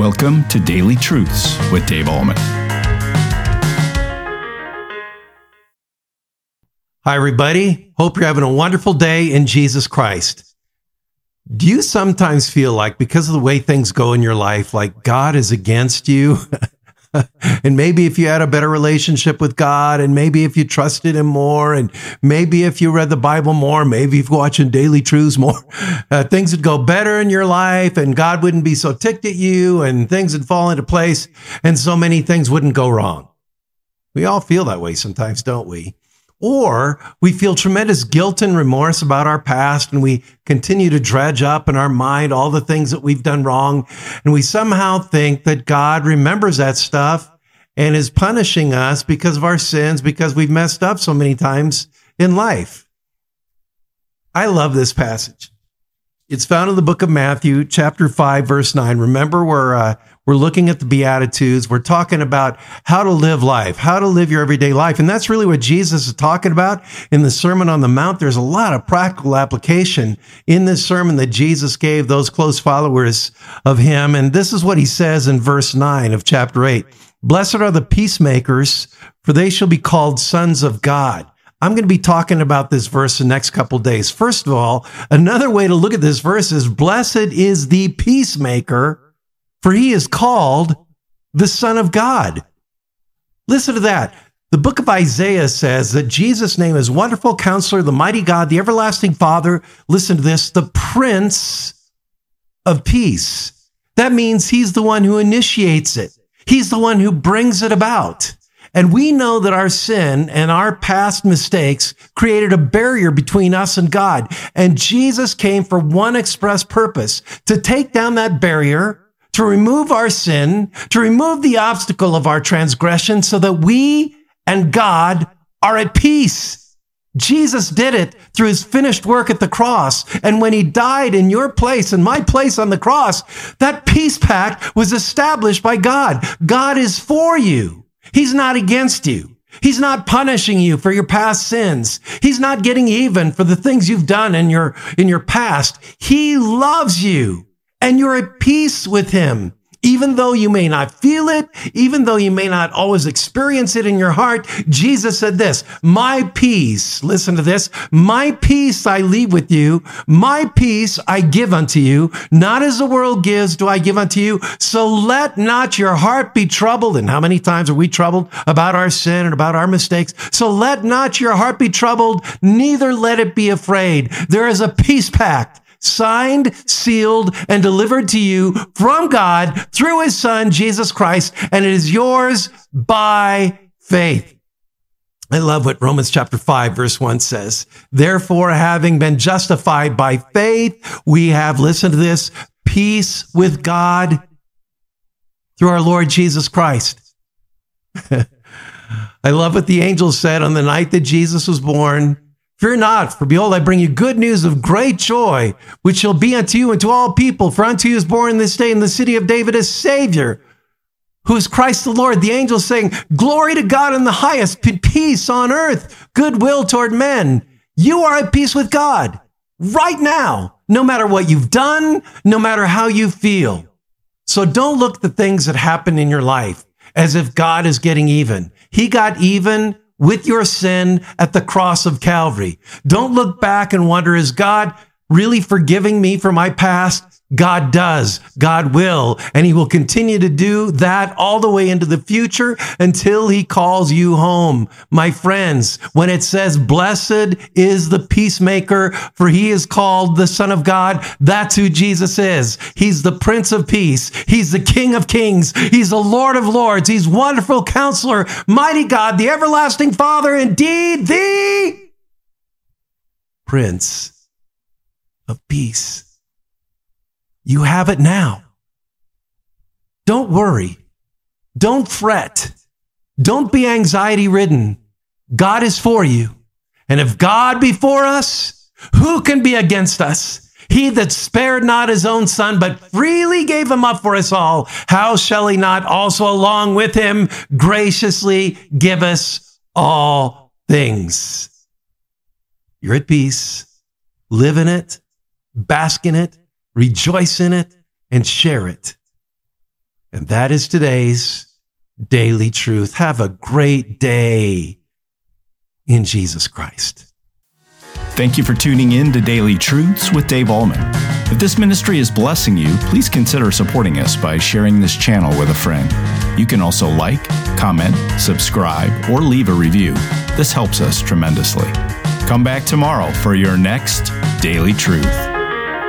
Welcome to Daily Truths with Dave Ahlman. Hi, everybody. Hope you're having a wonderful day in Jesus Christ. Do you sometimes feel like, because of the way things go in your life, like God is against you? And maybe if you had a better relationship with God, and maybe if you trusted him more, and maybe if you read the Bible more, maybe if you're watching Daily Truths more, things would go better in your life, and God wouldn't be so ticked at you, and things would fall into place, and so many things wouldn't go wrong. We all feel that way sometimes, don't we? Or we feel tremendous guilt and remorse about our past, and we continue to dredge up in our mind all the things that we've done wrong. And we somehow think that God remembers that stuff and is punishing us because of our sins, because we've messed up so many times in life. I love this passage. It's found in the book of Matthew, chapter 5, verse 9. Remember, we're looking at the Beatitudes. We're talking about how to live life, how to live your everyday life. And that's really what Jesus is talking about in the Sermon on the Mount. There's a lot of practical application in this sermon that Jesus gave those close followers of him. And this is what he says in verse 9 of chapter 8. Blessed are the peacemakers, for they shall be called sons of God. I'm going to be talking about this verse the next couple of days. First of all, another way to look at this verse is, blessed is the peacemaker, for he is called the Son of God. Listen to that. The book of Isaiah says that Jesus' name is Wonderful Counselor, the Mighty God, the Everlasting Father. Listen to this, the Prince of Peace. That means he's the one who initiates it. He's the one who brings it about. And we know that our sin and our past mistakes created a barrier between us and God. And Jesus came for one express purpose, to take down that barrier, to remove our sin, to remove the obstacle of our transgression, so that we and God are at peace. Jesus did it through his finished work at the cross. And when he died in your place and my place on the cross, that peace pact was established by God. God is for you. He's not against you. He's not punishing you for your past sins. He's not getting even for the things you've done in your past. He loves you, and you're at peace with him. Even though you may not feel it, even though you may not always experience it in your heart, Jesus said this, my peace, listen to this, my peace I leave with you, my peace I give unto you, not as the world gives do I give unto you, so let not your heart be troubled. And how many times are we troubled about our sin and about our mistakes? So let not your heart be troubled, neither let it be afraid. There is a peace pact, signed, sealed, and delivered to you from God through his Son, Jesus Christ, and it is yours by faith. I love what Romans chapter 5, verse 1 says. Therefore, having been justified by faith, we have, listen to this, peace with God through our Lord Jesus Christ. I love what the angels said on the night that Jesus was born. Fear not, for behold, I bring you good news of great joy, which shall be unto you and to all people. For unto you is born this day in the city of David a Savior, who is Christ the Lord. The angels saying, glory to God in the highest, peace on earth, goodwill toward men. You are at peace with God right now, no matter what you've done, no matter how you feel. So don't look at the things that happen in your life as if God is getting even. He got even with your sin at the cross of Calvary. Don't look back and wonder, is God really forgiving me for my past? God does. God will. And he will continue to do that all the way into the future until he calls you home. My friends, when it says, blessed is the peacemaker, for he is called the Son of God, that's who Jesus is. He's the Prince of Peace. He's the King of Kings. He's the Lord of Lords. He's Wonderful Counselor, Mighty God, the Everlasting Father, indeed the Prince of Peace. You have it now. Don't worry. Don't fret. Don't be anxiety ridden. God is for you. And if God be for us, who can be against us? He that spared not his own son, but freely gave him up for us all, how shall he not also along with him graciously give us all things? You're at peace. Live in it. Bask in it, rejoice in it, and share it. And that is today's Daily Truth. Have a great day in Jesus Christ. Thank you for tuning in to Daily Truths with Dave Ahlman. If this ministry is blessing you, please consider supporting us by sharing this channel with a friend. You can also like, comment, subscribe, or leave a review. This helps us tremendously. Come back tomorrow for your next Daily Truth.